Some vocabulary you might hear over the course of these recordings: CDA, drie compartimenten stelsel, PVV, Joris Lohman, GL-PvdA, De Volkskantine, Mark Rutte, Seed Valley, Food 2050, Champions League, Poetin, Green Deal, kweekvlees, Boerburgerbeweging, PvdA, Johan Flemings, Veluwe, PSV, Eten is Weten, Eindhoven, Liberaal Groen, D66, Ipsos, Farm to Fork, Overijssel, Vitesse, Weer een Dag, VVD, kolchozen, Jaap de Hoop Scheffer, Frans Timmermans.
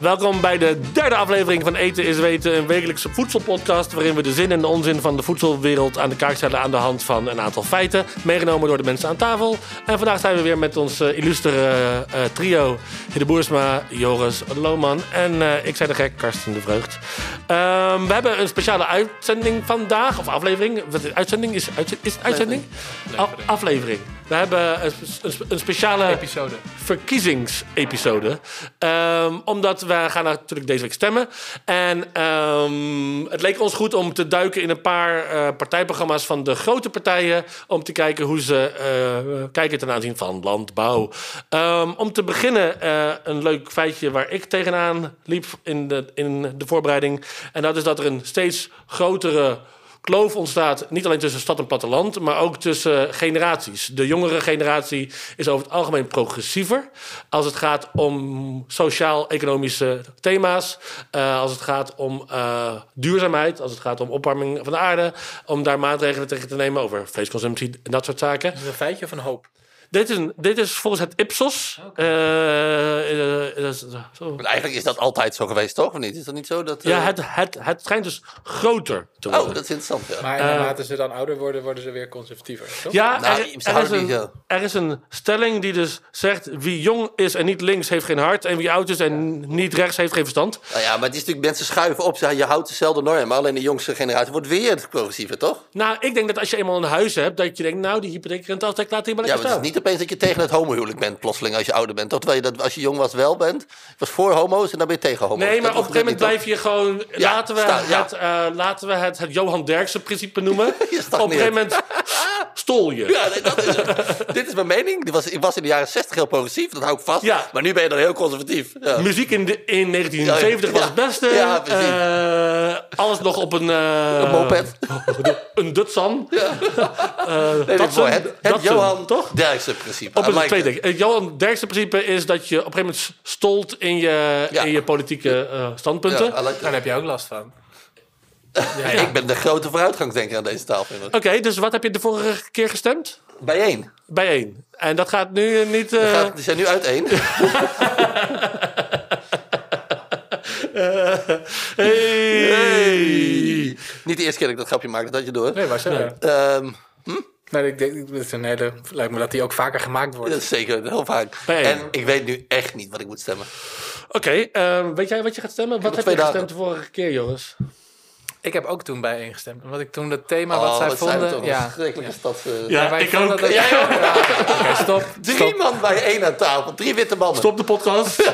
Welkom bij de derde aflevering van Eten is Weten, een wekelijkse voedselpodcast waarin we de zin en de onzin van de voedselwereld aan de kaak stellen aan de hand van een aantal feiten, meegenomen door de mensen aan tafel. En vandaag zijn we weer met ons illustere trio, Hilde Boersma, Joris Lohman en ik zei de gek, Karsten de Vreugd. We hebben een speciale uitzending vandaag, of aflevering. Uitzending is, uitzending? Aflevering. Aflevering. We hebben een speciale episode. Verkiezingsepisode. Omdat we gaan natuurlijk deze week stemmen. En het leek ons goed om te duiken in een paar partijprogramma's van de grote partijen. Om te kijken hoe ze kijken ten aanzien van landbouw. Om te beginnen een leuk feitje waar ik tegenaan liep in de voorbereiding. En dat is dat er een steeds grotere kloof ontstaat niet alleen tussen stad en platteland, maar ook tussen generaties. De jongere generatie is over het algemeen progressiever als het gaat om sociaal-economische thema's, als het gaat om duurzaamheid, als het gaat om opwarming van de aarde, om daar maatregelen tegen te nemen over vleesconsumptie en dat soort zaken. Is het een feitje of een hoop? Dit is volgens het Ipsos. Okay. Maar eigenlijk is dat altijd zo geweest, toch? Of niet? Is dat niet zo? Dat, Ja, het schijnt dus groter te worden. Oh, dat is interessant. Ja. Maar naarmate ze dan ouder worden, worden ze weer conservatiever. Toch? Ja, nou, er is een stelling die dus zegt: wie jong is en niet links heeft geen hart. En wie oud is en niet rechts heeft geen verstand. Nou ja, maar het is natuurlijk, mensen schuiven op. Je houdt dezelfde norm. Maar alleen de jongste generatie wordt weer progressiever, toch? Nou, ik denk dat als je eenmaal een huis hebt, dat je denkt: nou, die hypotheekrente altijd laat iemand lekker staan. Opeens dat je tegen het homohuwelijk bent plotseling als je ouder bent. Terwijl je dat als je jong was wel bent. Was voor homo's en dan ben je tegen homo's. Nee, maar op een gegeven moment blijf je gewoon... Ja, laten we het Johan Derksen principe noemen. Op een gegeven moment stol je. Ja, nee, dat is het. Dit is mijn mening. Ik was in de jaren 60 heel progressief. Dat hou ik vast. Ja. Maar nu ben je dan heel conservatief. Ja. Muziek in 1970 was het beste. Ja, alles nog op een moped. Een Dutsan. Ja. Het Johan Derksen-principe. Op het tweede. Johan Derksen-principe is dat je op een gegeven moment stolt in je politieke standpunten. Ja, daar heb je ook last van. Ja, ja. Ik ben de grote vooruitgangsdenker aan deze tafel. Oké, dus wat heb je de vorige keer gestemd? Bijeen. En dat gaat nu niet... Die zijn nu uiteen. Hey. Niet de eerste keer dat ik dat grapje maak, dat je door. Nee, waar zijn we? Nee, ik denk, dat is een hele, lijkt me dat die ook vaker gemaakt wordt. Dat is zeker, heel vaak. Nee. En ik weet nu echt niet wat ik moet stemmen. Oké, weet jij wat je gaat stemmen? Ik heb je gestemd de vorige keer, jongens? Ik heb ook toen bijeen gestemd. Want ik toen het thema wat zij vonden... Verschrikkelijke stad. Ja, ik ook. Oké, stop. Drie man bijeen aan tafel. Drie witte mannen. Stop de podcast.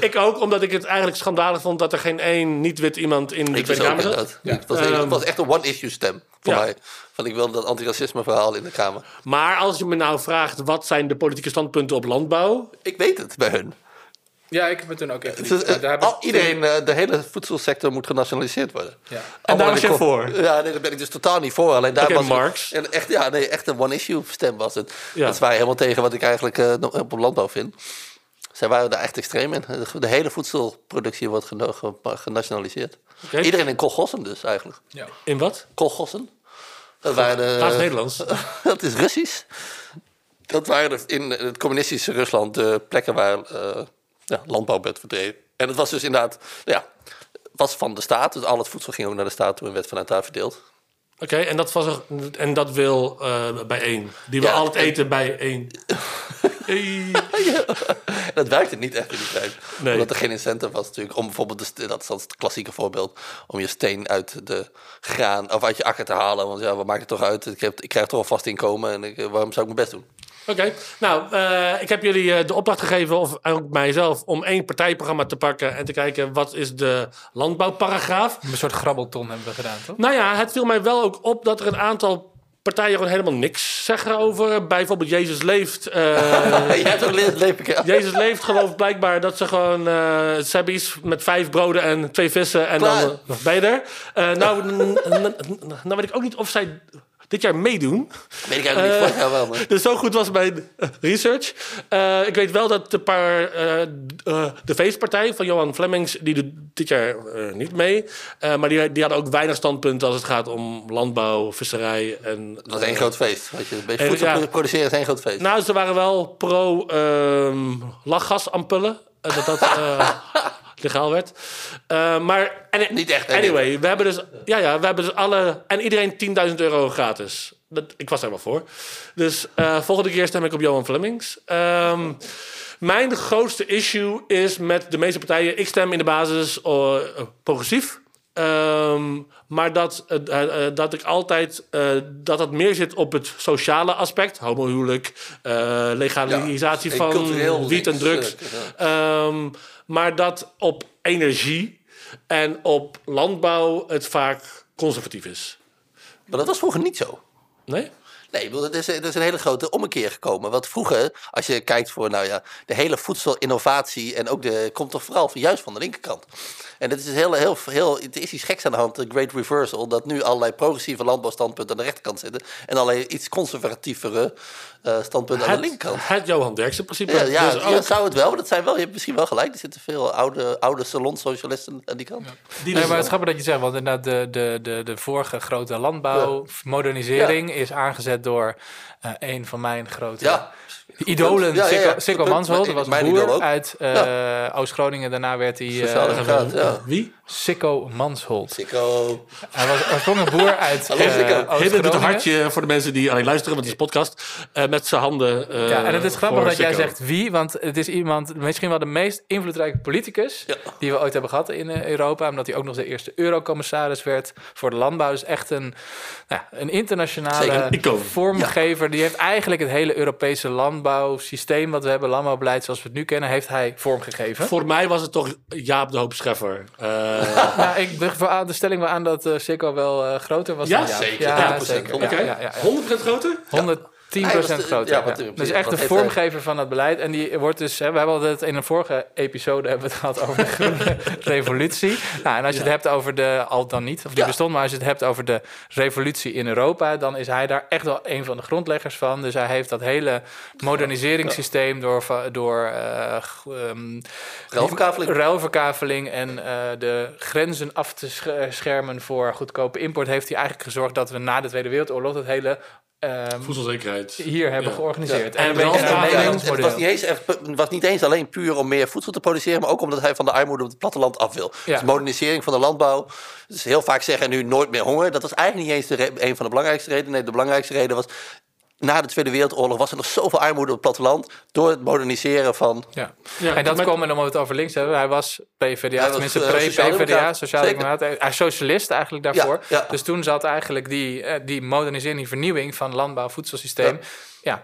Ik ook, omdat ik het eigenlijk schandalig vond dat er geen één niet-wit iemand in de Tweede Kamer zat. Ja. Het was echt een one-issue stem voor mij. Want ik wilde dat antiracisme verhaal in de Kamer. Maar als je me nou vraagt, wat zijn de politieke standpunten op landbouw? Ik weet het bij hun. Ja, ik heb het toen ook echt niet. De hele voedselsector moet genationaliseerd worden. Ja. En daar was je voor? Ja, nee, daar ben ik dus totaal niet voor. Alleen daar was Marx. Echt een one-issue stem was het. Ja. Dat waren helemaal tegen wat ik eigenlijk op landbouw vind. Zij waren daar echt extreem in. De hele voedselproductie wordt genationaliseerd. Okay. Iedereen in kolchozen dus eigenlijk. Ja. In wat? Kolchozen. Dat is Nederlands. Dat is Russisch. Dat waren in het communistische Rusland de plekken waar... landbouw werd verdreven. En het was dus inderdaad... was van de staat. Dus al het voedsel ging ook naar de staat toe en werd vanuit daar verdeeld. Oké, en dat wil bijeen. Die wil al het eten bijeen. Dat werkte niet echt in die tijd. Nee. Omdat er geen incentive was natuurlijk. Om bijvoorbeeld, dat is het klassieke voorbeeld... om je steen uit de graan of uit je akker te halen. Want wat maakt het toch uit? Ik krijg toch al vast inkomen. En waarom zou ik mijn best doen? Oké, ik heb jullie de opdracht gegeven, of ook mijzelf, om één partijprogramma te pakken en te kijken wat is de landbouwparagraaf. Een soort grabbelton hebben we gedaan, toch? Nou ja, het viel mij wel ook op dat er een aantal partijen gewoon helemaal niks zeggen over. Bijvoorbeeld Jezus Leeft. Jezus Leeft gelooft blijkbaar dat ze gewoon sebbies met 5 broden en 2 vissen en klaar. Dan nog beter. Nou weet ik ook niet of zij... dit jaar meedoen. Weet ik eigenlijk niet. Vorig jaar wel. Maar. Dus zo goed was mijn research. Ik weet wel dat de feestpartij van Johan Flemings... die doet dit jaar niet mee. Maar die hadden ook weinig standpunten als het gaat om landbouw, visserij. En, dat was één groot feest. Weet je, een beetje voedsel produceren is één groot feest. Nou, ze waren wel pro lachgasampullen. legaal werd. Maar... niet echt. Anyway, we hebben dus... we hebben dus alle... En iedereen €10.000 gratis. Ik was daar wel voor. Dus volgende keer stem ik op Johan Flemings. Mijn grootste issue is met de meeste partijen... Ik stem in de basis progressief. Maar dat ik altijd... dat meer zit op het sociale aspect. Homohuwelijk, legalisatie van wiet en drugs. Maar dat op energie en op landbouw het vaak conservatief is. Maar dat was vroeger niet zo. Nee? Nee, dat is een hele grote ommekeer gekomen. Want vroeger, als je kijkt voor de hele voedselinnovatie... en ook komt toch vooral juist van de linkerkant. En het is iets geks aan de hand, de great reversal... dat nu allerlei progressieve landbouwstandpunten aan de rechterkant zitten... en allerlei iets conservatievere standpunten aan de linkerkant. Het Johan Derksen principe. Ja, dus dat zou het wel. Dat zijn wel, je hebt misschien wel gelijk. Er zitten veel oude salonsocialisten aan die kant. Ja. Maar het is grappig dat je zegt, want inderdaad de vorige grote landbouwmodernisering... is aangezet door een van mijn grote... idolen, Sicco Mansholt, dat was een boer uit Oost-Groningen. Daarna werd hij... Wie? Sicco Mansholt. Sicco. Hij was gewoon een boer uit Oost-Groningen. Hilde doet een hartje voor de mensen die alleen luisteren, want het is podcast. Met zijn handen en het is grappig dat jij zegt wie, want het is iemand, misschien wel de meest invloedrijke politicus... die we ooit hebben gehad in Europa. Omdat hij ook nog de eerste eurocommissaris werd voor de landbouw. Dus echt een internationale vormgever. Ja. Die heeft eigenlijk het hele Europese landbouwsysteem wat we hebben, landbouwbeleid zoals we het nu kennen, heeft hij vormgegeven. Voor mij was het toch Jaap de Hoop Scheffer. Ik dacht voor de stelling wel aan dat Sicco wel groter was dan Jaap. Zeker. Ja, zeker. Okay. Ja. 100% groter? 10% groter. Dus echt de vormgever van het beleid. En die wordt dus... we hebben het in een vorige episode gehad over de groene revolutie. En als je het hebt over de... al dan niet, of die bestond. Maar als je het hebt over de revolutie in Europa... dan is hij daar echt wel een van de grondleggers van. Dus hij heeft dat hele moderniseringssysteem... door ruilverkaveling en de grenzen af te schermen... voor goedkope import... heeft hij eigenlijk gezorgd dat we na de Tweede Wereldoorlog... dat hele... voedselzekerheid hier hebben georganiseerd. Ja. Het was niet eens alleen puur om meer voedsel te produceren... maar ook omdat hij van de armoede op het platteland af wil. Ja. Dus modernisering van de landbouw. Dus heel vaak zeggen nu nooit meer honger. Dat was eigenlijk niet eens een van de belangrijkste redenen. Nee, de belangrijkste reden was... na de Tweede Wereldoorlog was er nog zoveel armoede op het platteland... door het moderniseren van... Ja. En dat kwam, en dan we het over links hebben... hij was PvdA, tenminste pre-PvdA, sociaal-democraat. Hij was socialist eigenlijk daarvoor. Ja. Dus toen zat eigenlijk die modernisering, die vernieuwing... van landbouw, voedselsysteem...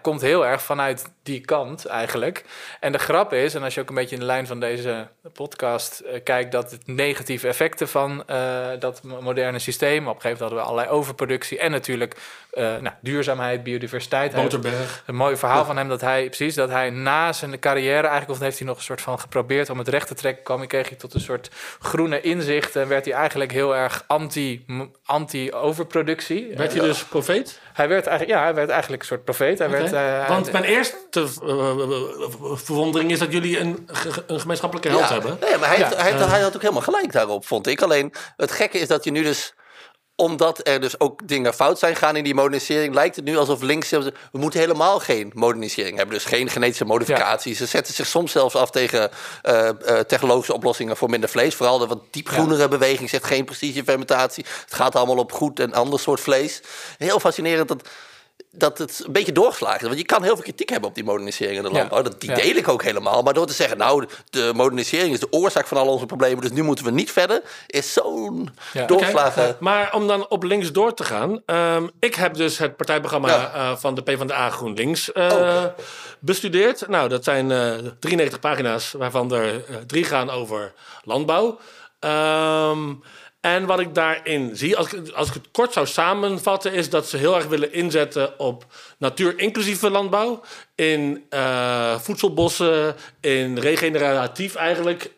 komt heel erg vanuit die kant eigenlijk. En de grap is, en als je ook een beetje in de lijn van deze podcast kijkt... dat het negatieve effecten van dat moderne systeem... op een gegeven moment hadden we allerlei overproductie... en natuurlijk duurzaamheid, biodiversiteit. Boterberg. Een mooi verhaal van hem dat hij na zijn carrière... eigenlijk, of heeft hij nog een soort van geprobeerd om het recht te trekken... kreeg hij tot een soort groene inzicht... en werd hij eigenlijk heel erg anti-overproductie. Werd hij dus profeet? Hij werd eigenlijk een soort profeet... Want mijn eerste verwondering is dat jullie een gemeenschappelijke held hebben. Nee, maar hij had ook helemaal gelijk daarop, vond ik. Alleen het gekke is dat je nu dus... omdat er dus ook dingen fout zijn gaan in die modernisering... lijkt het nu alsof links... we moeten helemaal geen modernisering hebben. Dus geen genetische modificaties. Ze zetten zich soms zelfs af tegen technologische oplossingen voor minder vlees. Vooral de wat diepgroenere beweging zegt geen precisefermentatie. Het gaat allemaal op goed en ander soort vlees. Heel fascinerend dat het een beetje doorgeslagen is. Want je kan heel veel kritiek hebben op die modernisering in de landbouw. Die deel ik ook helemaal. Maar door te zeggen, de modernisering is de oorzaak van al onze problemen... dus nu moeten we niet verder, is zo'n doorgeslagen... Okay. Maar om dan op links door te gaan... ik heb dus het partijprogramma van de PvdA GroenLinks bestudeerd. Nou, dat zijn 93 pagina's, waarvan er 3 gaan over landbouw. En wat ik daarin zie, als ik het kort zou samenvatten... is dat ze heel erg willen inzetten op natuurinclusieve landbouw... in voedselbossen, in regeneratief eigenlijk...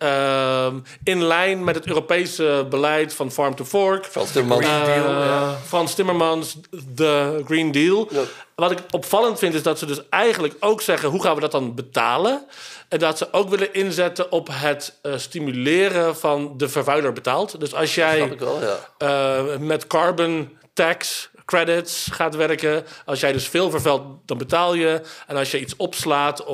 in lijn met het Europese beleid van Farm to Fork... Frans Timmermans. Frans Timmermans, de Green Deal. Ja. Wat ik opvallend vind is dat ze dus eigenlijk ook zeggen... hoe gaan we dat dan betalen... En dat ze ook willen inzetten op het stimuleren van de vervuiler betaalt. Dus als jij met carbon tax credits gaat werken... als jij dus veel vervuilt, dan betaal je. En als je iets opslaat,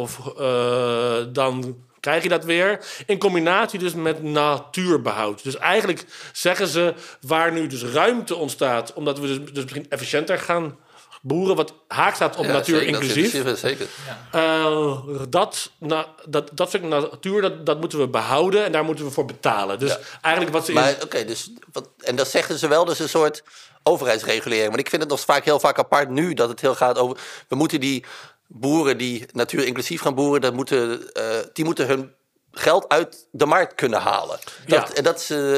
dan krijg je dat weer. In combinatie dus met natuurbehoud. Dus eigenlijk zeggen ze waar nu dus ruimte ontstaat, omdat we dus misschien efficiënter gaan boeren, wat haak staat op natuur inclusief. Dat stuk natuur, dat moeten we behouden en daar moeten we voor betalen. Dus eigenlijk wat ze... En dat zeggen ze wel, dus een soort overheidsregulering. Maar ik vind het nog vaak heel vaak apart nu dat het heel gaat over... We moeten die boeren die natuur inclusief gaan boeren, die moeten hun geld uit de markt kunnen halen.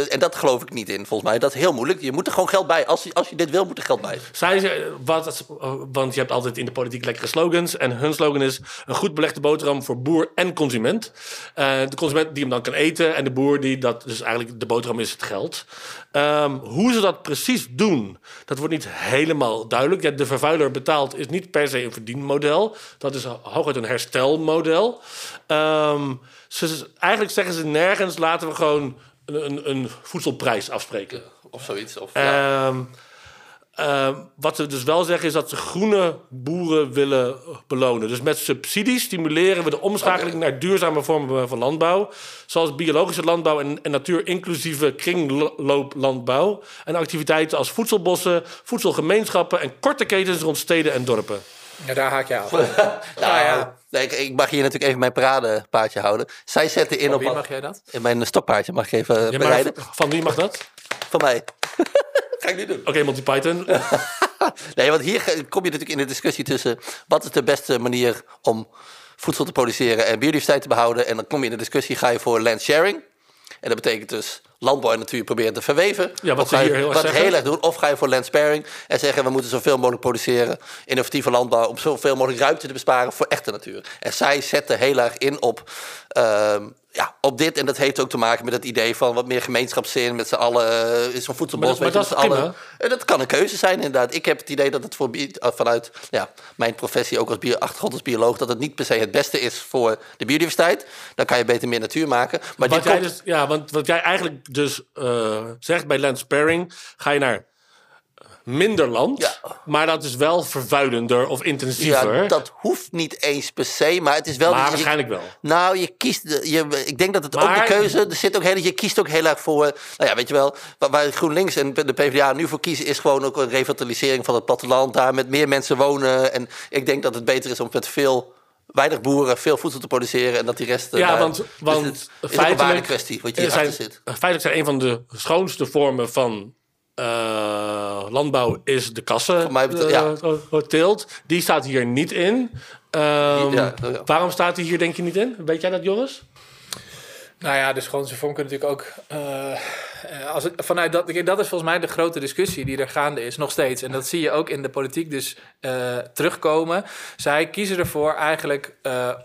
En dat geloof ik niet in, volgens mij. Dat is heel moeilijk. Je moet er gewoon geld bij. Als je dit wil, moet er geld bij. Want je hebt altijd in de politiek lekkere slogans. En hun slogan is een goed belegde boterham voor boer en consument. De consument die hem dan kan eten en de boer die dat... Dus eigenlijk de boterham is het geld. Hoe ze dat precies doen, dat wordt niet helemaal duidelijk. Ja, de vervuiler betaalt is niet per se een verdienmodel. Dat is hooguit een herstelmodel. Eigenlijk zeggen ze nergens, laten we gewoon een voedselprijs afspreken. Of zoiets. Wat ze dus wel zeggen is dat ze groene boeren willen belonen. Dus met subsidies stimuleren we de omschakeling naar duurzame vormen van landbouw. Zoals biologische landbouw en natuurinclusieve kringlooplandbouw. En activiteiten als voedselbossen, voedselgemeenschappen en korte ketens rond steden en dorpen. Ja, daar haak je af. Ik mag hier natuurlijk even mijn paradepaardje houden. Zij zetten in op... Van wie mag jij dat? In mijn stoppaardje mag ik even bereiden. Van wie mag dat? Van mij. Ga ik nu doen. Oké, Monty Python. Nee, want hier kom je natuurlijk in de discussie tussen... wat is de beste manier om voedsel te produceren en biodiversiteit te behouden? En dan kom je in de discussie, ga je voor landsharing? En dat betekent dus landbouw en natuur proberen te verweven. Ja, wat ze hier heel erg doen. Of ga je voor land sparing en zeggen we moeten zoveel mogelijk produceren. Innovatieve landbouw om zoveel mogelijk ruimte te besparen voor echte natuur. En zij zetten heel erg in op dit. En dat heeft ook te maken met het idee van wat meer gemeenschapszin. Met z'n allen is zo'n voedselbos. Maar dat, en dat kan een keuze zijn inderdaad. Ik heb het idee dat het vanuit mijn professie, ook als achtergrond als bioloog, dat het niet per se het beste is voor de biodiversiteit. Dan kan je beter meer natuur maken. Maar want wat jij eigenlijk dus zegt bij land sparing, ga je naar minder land, maar dat is wel vervuilender of intensiever. Ja, dat hoeft niet eens per se, maar het is wel... Maar waarschijnlijk wel. Nou, je kiest... ik denk dat het ook de keuze... Er zit ook heel... Je kiest ook heel erg voor... Nou ja, weet je wel, waar GroenLinks en de PvdA nu voor kiezen is gewoon ook een revitalisering van het platteland. Daar met meer mensen wonen. En ik denk dat het beter is om met weinig boeren veel voedsel te produceren en dat die rest... want dus het is een waarde kwestie wat je hierachter zit. Feitelijk zijn een van de schoonste vormen van... landbouw is de kassenteelt. Die staat hier niet in. Waarom staat die hier denk je niet in? Weet jij dat, Joris? Nou ja, de schoonste vorm kan natuurlijk ook... dat is volgens mij de grote discussie die er gaande is, nog steeds. En dat zie je ook in de politiek dus terugkomen. Zij kiezen ervoor eigenlijk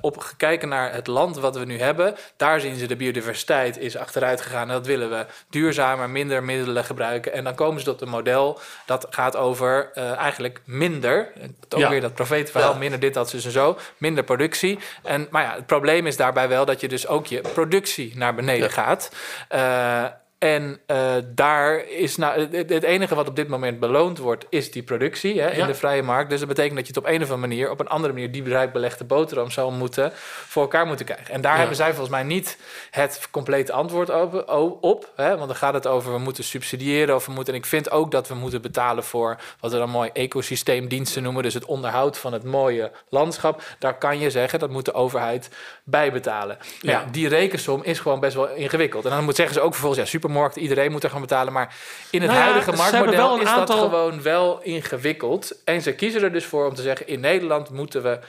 op kijken naar het land wat we nu hebben. Daar zien ze de biodiversiteit is achteruit gegaan. En dat willen we duurzamer, minder middelen gebruiken. En dan komen ze tot een model dat gaat over eigenlijk minder. Ook weer dat profeetverhaal, minder dit, dat, dus en zo. Minder productie. Maar het probleem is daarbij wel dat je dus ook je productie naar beneden gaat. En daar is het enige wat op dit moment beloond wordt, is die productie in de vrije markt. Dus dat betekent dat je het op een andere manier, die rijkbelegde boterham zou moeten voor elkaar moeten krijgen. En daar hebben zij volgens mij niet het complete antwoord op. Want dan gaat het over, we moeten subsidiëren. En ik vind ook dat we moeten betalen voor wat we dan mooi ecosysteemdiensten noemen. Dus het onderhoud van het mooie landschap. Daar kan je zeggen, dat moet de overheid bijbetalen. Ja. Die rekensom is gewoon best wel ingewikkeld. En dan zeggen ze ook vervolgens, supermarkt, iedereen moet er gaan betalen. Maar in het huidige marktmodel is dat gewoon wel ingewikkeld. En ze kiezen er dus voor om te zeggen, in Nederland moeten we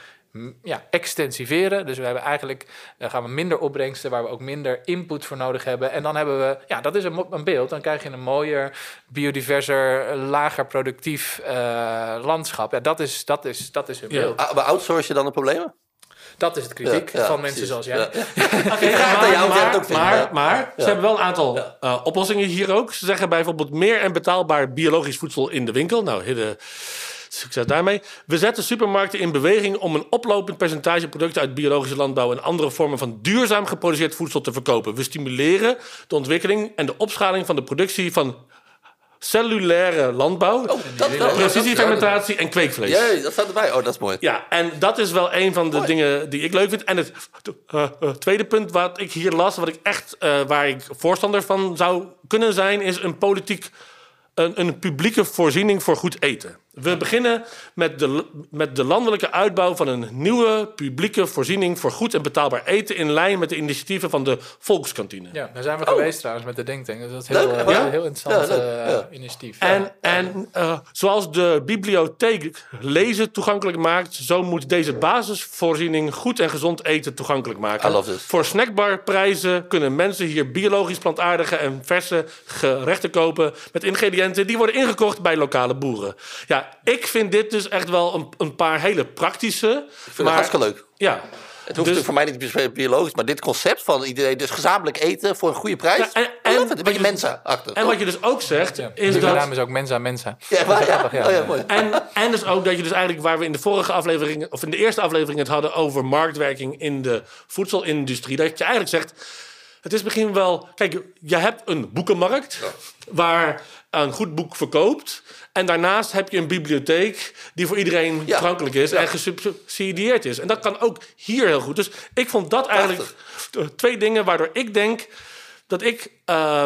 extensiveren. Dus we hebben eigenlijk gaan we minder opbrengsten, waar we ook minder input voor nodig hebben. En dan hebben we, dat is een beeld. Dan krijg je een mooier, biodiverser, lager productief landschap. Ja, dat is een beeld. Maar outsource je dan de problemen? Dat is het kritiek van mensen zoals jij. Maar ze hebben wel een aantal oplossingen hier ook. Ze zeggen bijvoorbeeld meer en betaalbaar biologisch voedsel in de winkel. Nou, succes daarmee. We zetten supermarkten in beweging om een oplopend percentage producten uit biologische landbouw en andere vormen van duurzaam geproduceerd voedsel te verkopen. We stimuleren de ontwikkeling en de opschaling van de productie van cellulaire landbouw, precisiefermentatie en kweekvlees. Jee, dat staat erbij. Oh, dat is mooi. Ja, en dat is wel een van de dingen die ik leuk vind. En het tweede punt wat ik hier las, wat ik echt, waar ik voorstander van zou kunnen zijn, is een politiek, een publieke voorziening voor goed eten. We beginnen met de landelijke uitbouw van een nieuwe publieke voorziening voor goed en betaalbaar eten in lijn met de initiatieven van de Volkskantine. Ja, daar zijn we geweest trouwens met de Denktank. Dus dat is heel interessant initiatief. En zoals de bibliotheek lezen toegankelijk maakt, zo moet deze basisvoorziening goed en gezond eten toegankelijk maken. Voor snackbarprijzen kunnen mensen hier biologisch plantaardige en verse gerechten kopen met ingrediënten die worden ingekocht bij lokale boeren. Ja, ik vind dit dus echt wel een paar hele praktische. Ik vind het hartstikke leuk. Ja. Het hoeft voor mij niet biologisch, maar dit concept van iedereen dus gezamenlijk eten voor een goede prijs. Ja, een beetje mensa-achtig. En wat je dus ook zegt is dat... De naam is ook mensa-mensa. Ja, maar, ja. Oh, ja, mooi. En dus ook dat je dus eigenlijk waar we in de vorige aflevering, of in de eerste aflevering het hadden over marktwerking in de voedselindustrie. Dat je eigenlijk zegt, het is misschien wel... Kijk, je hebt een boekenmarkt waar een goed boek verkoopt. En daarnaast heb je een bibliotheek die voor iedereen toegankelijk is en gesubsidieerd is. En dat kan ook hier heel goed. Dus ik vond dat eigenlijk twee dingen waardoor ik denk dat ik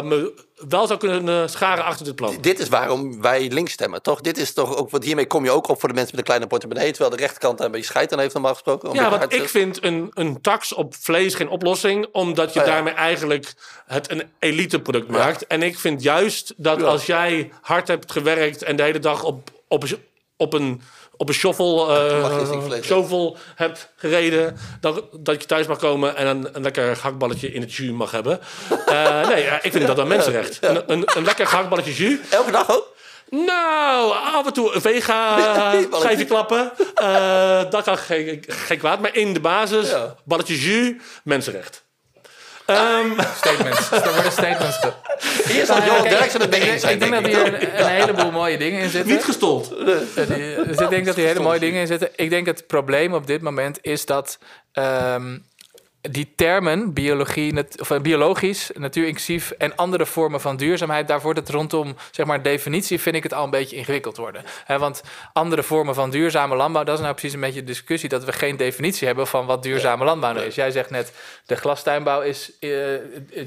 me wel zou kunnen scharen achter dit plan. Dit is waarom wij links stemmen, toch? Dit is toch ook, want hiermee kom je ook op voor de mensen met een kleine portemonnee, terwijl de rechterkant daar een beetje scheid aan heeft normaal gesproken. Ja, want ik vind een tax op vlees geen oplossing, omdat je daarmee eigenlijk het een eliteproduct maakt. En ik vind juist dat als jij hard hebt gewerkt en de hele dag op een shovel hebt gereden, dat je thuis mag komen en een lekker gehaktballetje in het jus mag hebben. Ik vind dat een mensenrecht. Ja. Een lekker gehaktballetje jus. Elke dag ook? Nou, af en toe een vega schijfje klappen. Dat kan geen kwaad. Maar in de basis, balletje jus, mensenrecht. Statements. Er worden statements. Hier is Johan Derksen het mee eens. Ik denk dat hier een heleboel mooie dingen in zitten. Niet gestold. Dus ik denk dat hier hele mooie dingen in zitten. Ik denk het probleem op dit moment is dat die termen biologisch, natuurinclusief en andere vormen van duurzaamheid, daar wordt het rondom, zeg maar, definitie vind ik het al een beetje ingewikkeld worden. Want andere vormen van duurzame landbouw, dat is nou precies een beetje de discussie dat we geen definitie hebben van wat duurzame landbouw nou is. Jij zegt net, de glastuinbouw is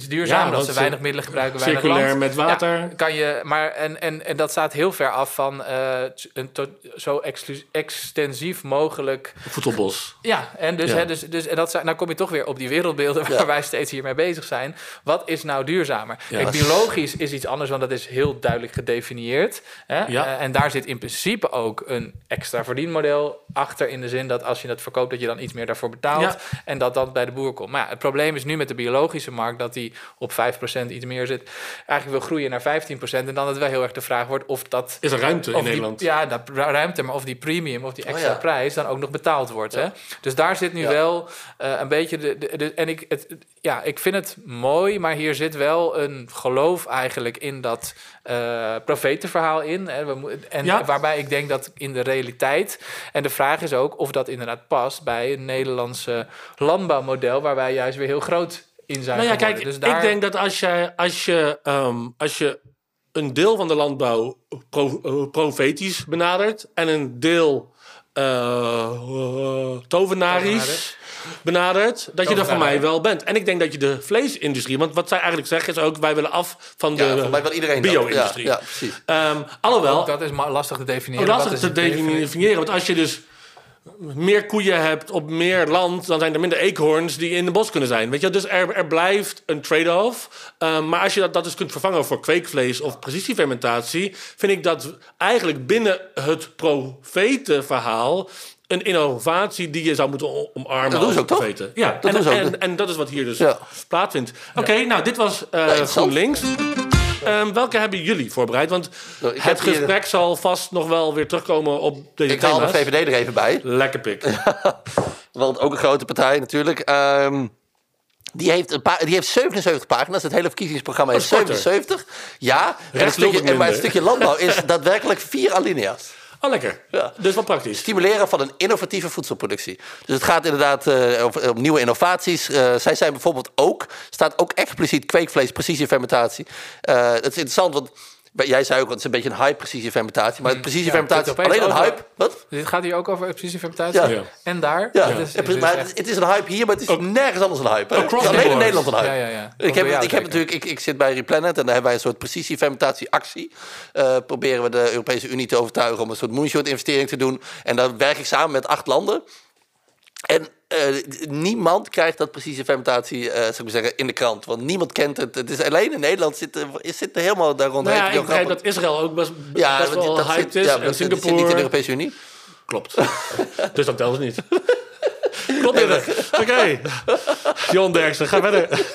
duurzaam, omdat ze weinig middelen gebruiken, weinig land. Circulair met water. Ja, kan je, maar, en dat staat heel ver af van zo extensief mogelijk voedselbos. Ja, en dus, en dat nou kom je toch weer op die wereldbeelden waar wij steeds hiermee bezig zijn. Wat is nou duurzamer? Ja. Kijk, biologisch is iets anders, want dat is heel duidelijk gedefinieerd. Hè? Ja. En daar zit in principe ook een extra verdienmodel achter, in de zin dat als je dat verkoopt, dat je dan iets meer daarvoor betaalt. Ja. En dat dan bij de boer komt. Maar het probleem is nu met de biologische markt dat die op 5% iets meer zit. Eigenlijk wil groeien naar 15%. En dan het wel heel erg de vraag wordt of dat... Is er ruimte in Nederland? Ja, dat ruimte, maar of die premium, of die extra prijs dan ook nog betaald wordt. Ja. Hè? Dus daar zit nu wel een beetje... Ik vind het mooi, maar hier zit wel een geloof eigenlijk in dat profetenverhaal in. En waarbij ik denk dat in de realiteit... En de vraag is ook of dat inderdaad past bij een Nederlandse landbouwmodel, waar wij juist weer heel groot in zijn. Nou ja, kijk, dus daar... Ik denk dat als je een deel van de landbouw profetisch benadert en een deel tovenarisch benaderd, dat je er voor mij wel bent. En ik denk dat je de vleesindustrie... Want wat zij eigenlijk zeggen is ook, wij willen af van de bio-industrie. Ja, precies. Alhoewel... Ook dat is lastig te definiëren. Want als je dus meer koeien hebt op meer land, dan zijn er minder eekhoorns die in de bos kunnen zijn. Weet je? Dus er blijft een trade-off. Maar als je dat dus kunt vervangen voor kweekvlees of precisiefermentatie, vind ik dat eigenlijk binnen het profetenverhaal een innovatie die je zou moeten omarmen. Dat doen ze ook, toch? Ja, dat en dat is wat hier dus plaatsvindt. Oké, nou, dit was GroenLinks. Welke hebben jullie voorbereid? Want het gesprek zal vast nog wel weer terugkomen op deze thema's. Ik haal de VVD er even bij. Lekker pik. Want ook een grote partij natuurlijk. Die heeft 77 pagina's. Het hele verkiezingsprogramma is 77. Ja, maar het stukje landbouw is daadwerkelijk 4 alinea's. Oh, lekker. Ja. Dus wat praktisch. Stimuleren van een innovatieve voedselproductie. Dus het gaat inderdaad om nieuwe innovaties. Zij zijn bijvoorbeeld ook... Staat ook expliciet kweekvlees, precisiefermentatie. Het is interessant, want Jij zei ook, want het is een beetje een hype, precisiefermentatie. Maar precisiefermentatie, ja, alleen een over. Hype. Wat? Dit gaat hier ook over precisiefermentatie. Ja. Ja. En daar. Ja. Het is een hype hier, maar het is ook nergens anders een hype. Het is alleen in Nederland een hype. Ja, ja, ja. Ik zit bij RePlanet en daar hebben wij een soort precisiefermentatieactie. Proberen we de Europese Unie te overtuigen om een soort moonshot-investering te doen. En daar werk ik samen met 8 landen. En niemand krijgt dat precisiefermentatie, zou ik zeggen, in de krant. Want niemand kent het. Het is alleen in Nederland zit er helemaal daar rond. Nou ja, ik begrijp dat Israël ook best wel dat hyped is. Ja, en Singapore. Zit niet in de Europese Unie. Klopt. Dus dat telt niet. Klopt inderdaad. Oké. Johan Derksen, ga verder.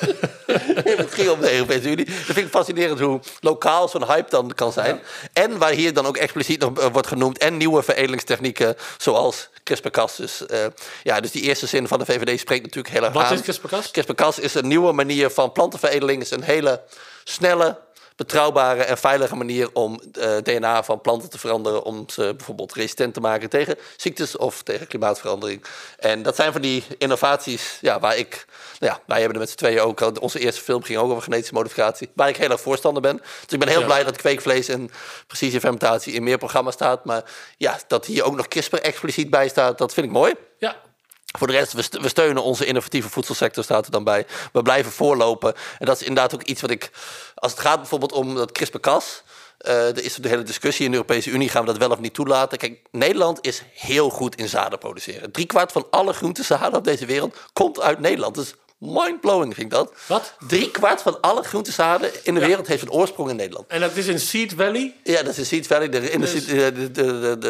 Het ging om de Europese Unie. Dat vind ik fascinerend hoe lokaal zo'n hype dan kan zijn. Ja. En waar hier dan ook expliciet nog wordt genoemd. En nieuwe veredelingstechnieken zoals CRISPR-Cas. Dus die eerste zin van de VVD spreekt natuurlijk heel erg aan. Wat is CRISPR-Cas? CRISPR-Cas is een nieuwe manier van plantenveredeling. Het is een hele snelle, betrouwbare en veilige manier om DNA van planten te veranderen, om ze bijvoorbeeld resistent te maken tegen ziektes of tegen klimaatverandering. En dat zijn van die innovaties wij hebben er met z'n tweeën ook al. Onze eerste film ging ook over genetische modificatie, waar ik heel erg voorstander ben. Dus ik ben heel blij dat kweekvlees en precisiefermentatie in meer programma's staat. Maar ja, dat hier ook nog CRISPR expliciet bij staat, dat vind ik mooi. Ja. Voor de rest, we steunen onze innovatieve voedselsector, staat er dan bij. We blijven voorlopen. En dat is inderdaad ook iets wat ik... Als het gaat bijvoorbeeld om dat CRISPR-Cas... er is de hele discussie in de Europese Unie, gaan we dat wel of niet toelaten? Kijk, Nederland is heel goed in zaden produceren. 3/4 van alle groentezaden op deze wereld komt uit Nederland. Dus mind-blowing vind ik dat. Wat? 3/4 van alle groentezaden in de wereld heeft een oorsprong in Nederland. En dat is in Seed Valley? Ja, dat is in Seed Valley.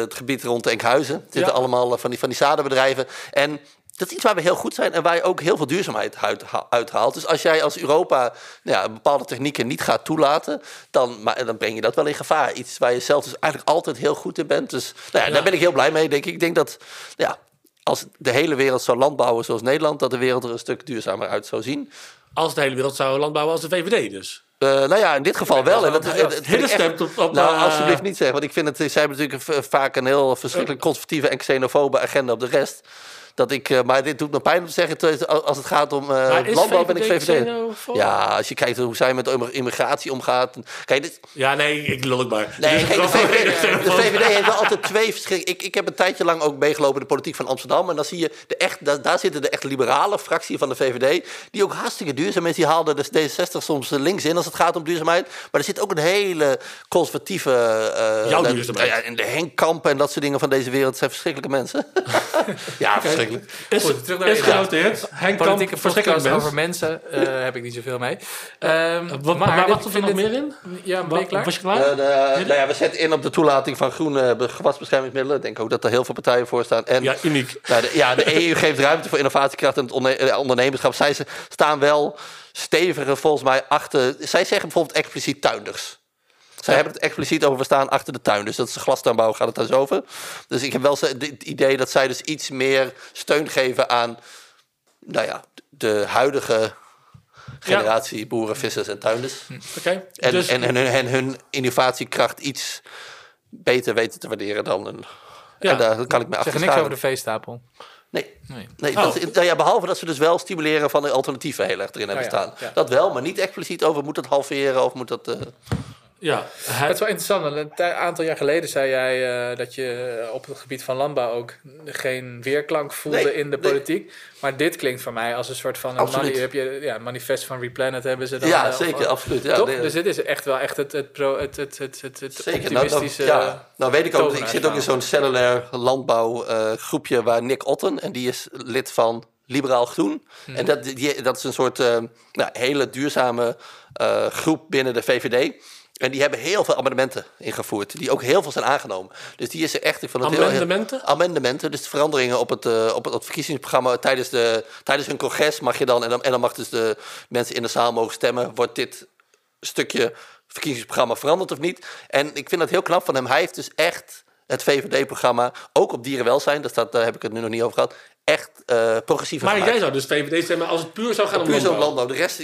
Het gebied rond Enkhuizen. Er zitten allemaal van die zadenbedrijven. En dat is iets waar we heel goed zijn en waar je ook heel veel duurzaamheid uithaalt. Dus als jij als Europa bepaalde technieken niet gaat toelaten, dan breng je dat wel in gevaar. Iets waar je zelf dus eigenlijk altijd heel goed in bent. Dus daar ben ik heel blij mee, denk ik. Ik denk dat... Als de hele wereld zou landbouwen zoals Nederland, dat de wereld er een stuk duurzamer uit zou zien. Als de hele wereld zou landbouwen als de VVD dus? In dit geval wel. Alsjeblieft niet zeggen. Want ik vind het, zij hebben natuurlijk vaak een heel verschrikkelijk conservatieve en xenofobe agenda op de rest. Maar dit doet me pijn om te zeggen, als het gaat om landbouw ben ik VVD. Ja, als je kijkt hoe zij met immigratie omgaat. Kijk, dit... Ja, nee, ik lul het maar. Nee, kijk, de VVD heeft wel altijd twee verschillen. Ik heb een tijdje lang ook meegelopen in de politiek van Amsterdam. En dan zie je, daar zitten de echt liberale fractie van de VVD. Die ook hartstikke duurzaam is. Die haalden de D66 soms links in als het gaat om duurzaamheid. Maar er zit ook een hele conservatieve... Jouw duurzaamheid. De Henk Kamp en dat soort dingen van deze wereld zijn verschrikkelijke mensen. Ja, verschrikkelijk. Goed, terug naar is genoteerd. Henk Kamp, verschrikkelijk over mensen heb ik niet zoveel mee. Maar wat zit er nog meer in? Ja, ben je klaar? Was je klaar? We zetten in op de toelating van groene gewasbeschermingsmiddelen. Ik denk ook dat er heel veel partijen voor staan. En, ja, uniek. De EU geeft ruimte voor innovatiekracht en het ondernemerschap. Zij staan wel steviger volgens mij achter... Zij zeggen bijvoorbeeld expliciet tuinders. Zij hebben het expliciet over, we staan achter de tuin. Dus dat is de glastuinbouw, gaat het daar zo over. Dus ik heb wel het idee dat zij dus iets meer steun geven aan... de huidige generatie boeren, vissers en tuinders. Okay. En hun innovatiekracht iets beter weten te waarderen dan een... Ja. En daar kan ik me achter scharen. Niks over de veestapel. Nee. Behalve dat ze dus wel stimuleren van de alternatieven heel erg erin hebben staan. Ja. Dat wel, maar niet expliciet over moet dat halveren of moet dat... Ja, het is wel interessant. Een aantal jaar geleden zei jij dat je op het gebied van landbouw ook geen weerklank voelde in de politiek. Nee. Maar dit klinkt voor mij als een soort van... manifest van RePlanet hebben ze dan. Ja, zeker, absoluut. Ja, toch? Nee, dus dit is echt wel echt het zeker, optimistische... Nou weet ik ook, ik zit ook in zo'n cellulair landbouw groepje waar Nick Otten... en die is lid van Liberaal Groen. Hmm. En dat is een soort hele duurzame groep binnen de VVD... En die hebben heel veel amendementen ingevoerd. Die ook heel veel zijn aangenomen. Dus die is er echt... Amendementen, dus veranderingen op het verkiezingsprogramma. Tijdens hun congres mag je dan... En dan mag dus de mensen in de zaal mogen stemmen. Wordt dit stukje verkiezingsprogramma veranderd of niet? En ik vind dat heel knap van hem. Hij heeft dus echt het VVD-programma... ook op dierenwelzijn, daar heb ik het nu nog niet over gehad... echt progressiever Maar gemaakt. Jij zou dus VVD stemmen als het puur zou gaan om landbouw. De rest,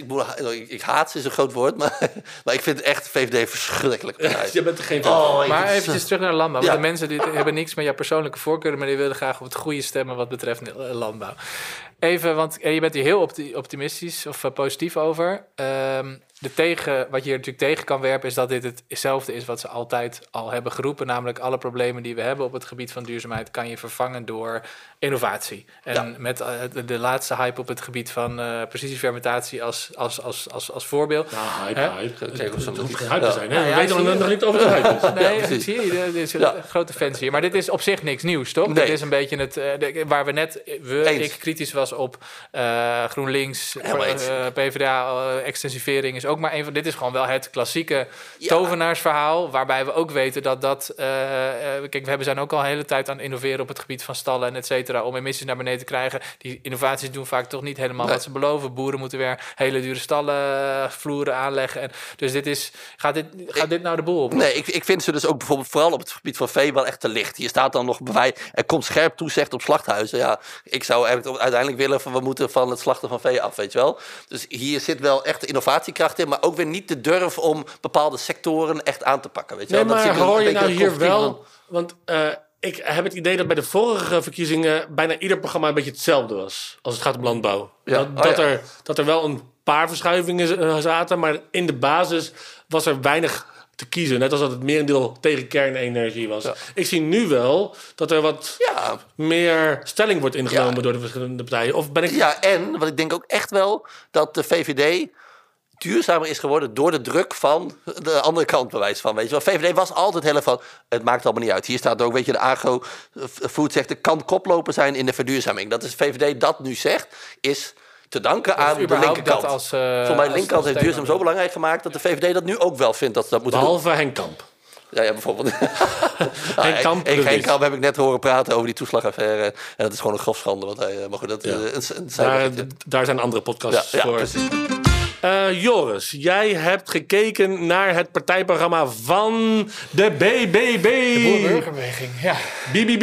ik haat ze, is een groot woord, maar ik vind echt VVD verschrikkelijk. Je bent er geen van. Maar eventjes terug naar landbouw. Want de mensen die hebben niks met jouw persoonlijke voorkeuren, maar die willen graag op het goede stemmen wat betreft landbouw. Even, want je bent hier heel optimistisch of positief over. wat je hier natuurlijk tegen kan werpen is dat dit hetzelfde is wat ze altijd al hebben geroepen. Namelijk alle problemen die we hebben op het gebied van duurzaamheid kan je vervangen door innovatie. En met de laatste hype op het gebied van precisiefermentatie als voorbeeld. Nou, hype. Kijk, het hoeft geen hype te zijn. We weten nog niet over de hype is. Nee, zie je, er is een grote fans hier. Maar dit is op zich niks nieuws, toch? Dit is een beetje het waar we net, ik kritisch was op GroenLinks, PvdA, extensivering is ook maar één van. Dit is gewoon wel het klassieke tovenaarsverhaal, waarbij we ook weten dat kijk, we zijn ook al de hele tijd aan het innoveren op het gebied van stallen en et cetera, om emissies naar beneden te krijgen. Die innovaties doen vaak toch niet helemaal wat ze beloven. Boeren moeten weer hele dure stallenvloeren aanleggen. En dus dit is, gaat dit nou de boel op? Nee, ik vind ze dus ook bijvoorbeeld vooral op het gebied van vee wel echt te licht. Hier staat dan nog bewijs, er komt scherp toezicht op slachthuizen. Ja, ik zou uiteindelijk willen van we moeten van het slachten van vee af, weet je wel. Dus hier zit wel echt innovatiekracht in, maar ook weer niet de durf om bepaalde sectoren echt aan te pakken. Weet je wel? Maar hoor je nou hier wel? Want ik heb het idee dat bij de vorige verkiezingen bijna ieder programma een beetje hetzelfde was als het gaat om landbouw. Ja. Dat er wel een paar verschuivingen zaten, maar in de basis was er weinig te kiezen. Net als dat het merendeel tegen kernenergie was. Ja. Ik zie nu wel dat er wat meer stelling wordt ingenomen door de verschillende partijen. Of ben ik... Ja, en wat ik denk ook echt wel dat de VVD duurzamer is geworden door de druk van de andere kant, bewijs van. Weet je wel, VVD was altijd heel van, het maakt allemaal niet uit. Hier staat ook, weet je, de agro-food zegt, het kan koploper zijn in de verduurzaming. Dat is VVD dat nu zegt, is te danken aan de linkerkant. Voor mij linkerkant heeft duurzaam zo belangrijk gemaakt dat de VVD dat nu ook wel vindt dat ze dat moeten doen. Behalve Henk Kamp. Ja, bijvoorbeeld. Henk Kamp heb ik net horen praten over die toeslagaffaire. En dat is gewoon een grof schande. Want hij, maar goed, dat, daar zijn andere podcasts voor. Precies. Joris, jij hebt gekeken naar het partijprogramma van de BBB. De Boerburgerbeweging, ja. BBB.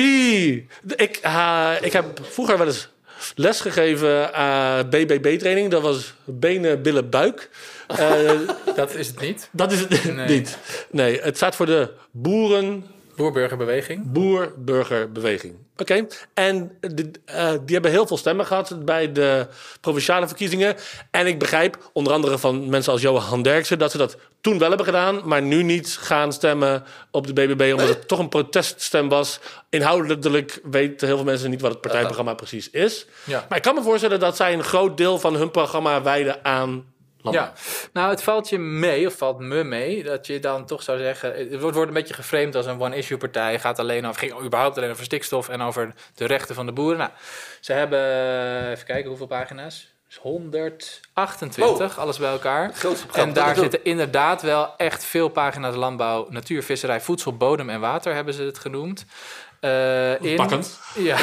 Ik heb vroeger wel eens les gegeven aan BBB-training. Dat was benen, billen, buik. Dat is het niet. Dat is het niet. Nee, het staat voor de Boerburgerbeweging. Boerburgerbeweging. Oké. En die hebben heel veel stemmen gehad bij de provinciale verkiezingen. En ik begrijp, onder andere van mensen als Johan Derksen, dat ze dat toen wel hebben gedaan, maar nu niet gaan stemmen op de BBB, omdat het toch een proteststem was. Inhoudelijk weten heel veel mensen niet wat het partijprogramma precies is. Ja. Maar ik kan me voorstellen dat zij een groot deel van hun programma wijden aan... Ja, nou het valt me mee, dat je dan toch zou zeggen... Het wordt een beetje geframed als een one-issue partij. Ging überhaupt alleen over stikstof en over de rechten van de boeren. Nou, ze hebben, even kijken hoeveel pagina's... 128, alles bij elkaar. En daar zitten inderdaad wel echt veel pagina's landbouw, natuur, visserij, voedsel, bodem en water hebben ze het genoemd. Pakkend. Ja.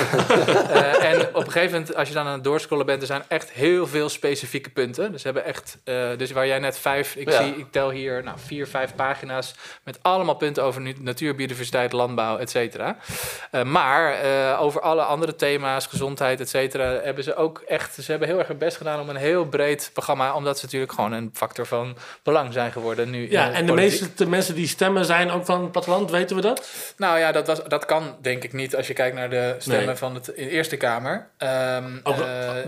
En op een gegeven moment, als je dan aan het doorscrollen bent, er zijn echt heel veel specifieke punten. Dus hebben echt, dus waar jij net 5, ik tel hier 4, 5 pagina's met allemaal punten over natuur, biodiversiteit, landbouw, et cetera. Maar over alle andere thema's, gezondheid, et cetera, hebben ze ook echt, ze hebben heel erg hun best gedaan om een heel breed programma, omdat ze natuurlijk gewoon een factor van belang zijn geworden nu. Ja, en de meeste mensen die stemmen zijn ook van het platteland, weten we dat? Nou ja, dat kan denk ik niet als je kijkt naar de stemmen van de Eerste Kamer.